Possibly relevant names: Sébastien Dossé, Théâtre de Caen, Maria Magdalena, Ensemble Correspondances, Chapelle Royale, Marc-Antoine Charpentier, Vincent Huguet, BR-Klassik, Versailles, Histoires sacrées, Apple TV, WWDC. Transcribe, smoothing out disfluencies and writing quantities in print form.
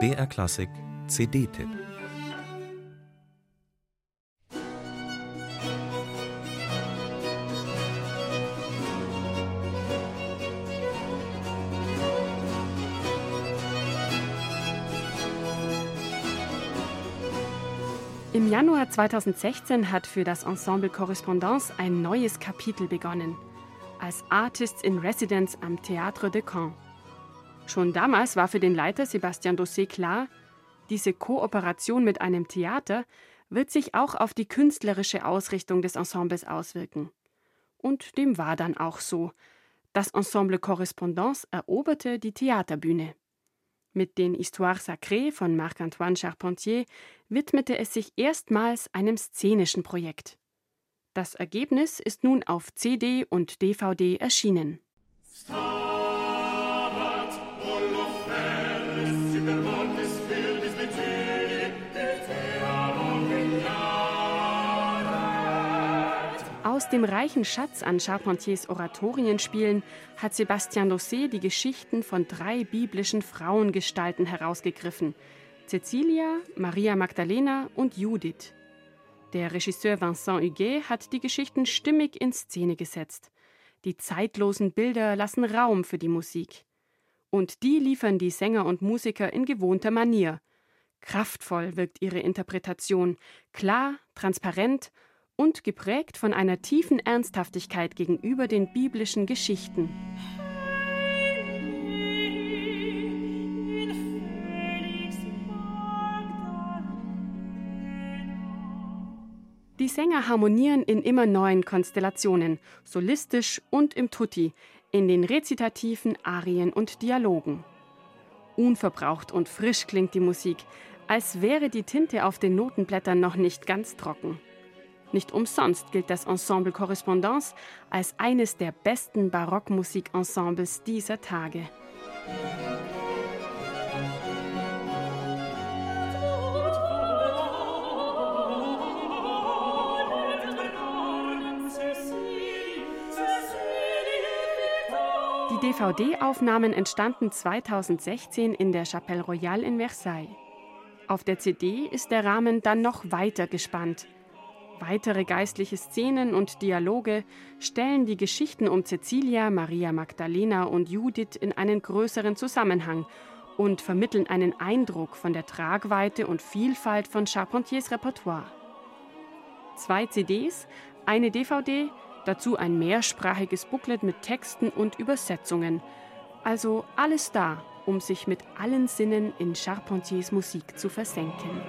BR-Klassik CD-Tipp. Im Januar 2016 hat für das Ensemble Correspondances ein neues Kapitel begonnen, als Artists in Residence am Théâtre de Caen. Schon damals war für den Leiter Sébastien Dossé klar, diese Kooperation mit einem Theater wird sich auch auf die künstlerische Ausrichtung des Ensembles auswirken. Und dem war dann auch so. Das Ensemble Correspondances eroberte die Theaterbühne. Mit den Histoires sacrées von Marc-Antoine Charpentier widmete es sich erstmals einem szenischen Projekt. Das Ergebnis ist nun auf CD und DVD erschienen. Aus dem reichen Schatz an Charpentiers Oratorienspielen hat Sébastien Dossé die Geschichten von 3 biblischen Frauengestalten herausgegriffen: Cäcilia, Maria Magdalena und Judith. Der Regisseur Vincent Huguet hat die Geschichten stimmig in Szene gesetzt. Die zeitlosen Bilder lassen Raum für die Musik. Und die liefern die Sänger und Musiker in gewohnter Manier. Kraftvoll wirkt ihre Interpretation, klar, transparent und geprägt von einer tiefen Ernsthaftigkeit gegenüber den biblischen Geschichten. Die Sänger harmonieren in immer neuen Konstellationen, solistisch und im Tutti, in den rezitativen Arien und Dialogen. Unverbraucht und frisch klingt die Musik, als wäre die Tinte auf den Notenblättern noch nicht ganz trocken. Nicht umsonst gilt das Ensemble Correspondances als eines der besten Barockmusikensembles dieser Tage. Die DVD-Aufnahmen entstanden 2016 in der Chapelle Royale in Versailles. Auf der CD ist der Rahmen dann noch weiter gespannt. Weitere geistliche Szenen und Dialoge stellen die Geschichten um Cäcilia, Maria Magdalena und Judith in einen größeren Zusammenhang und vermitteln einen Eindruck von der Tragweite und Vielfalt von Charpentiers Repertoire. 2 CDs, eine DVD, dazu ein mehrsprachiges Booklet mit Texten und Übersetzungen. Also alles da, um sich mit allen Sinnen in Charpentiers Musik zu versenken.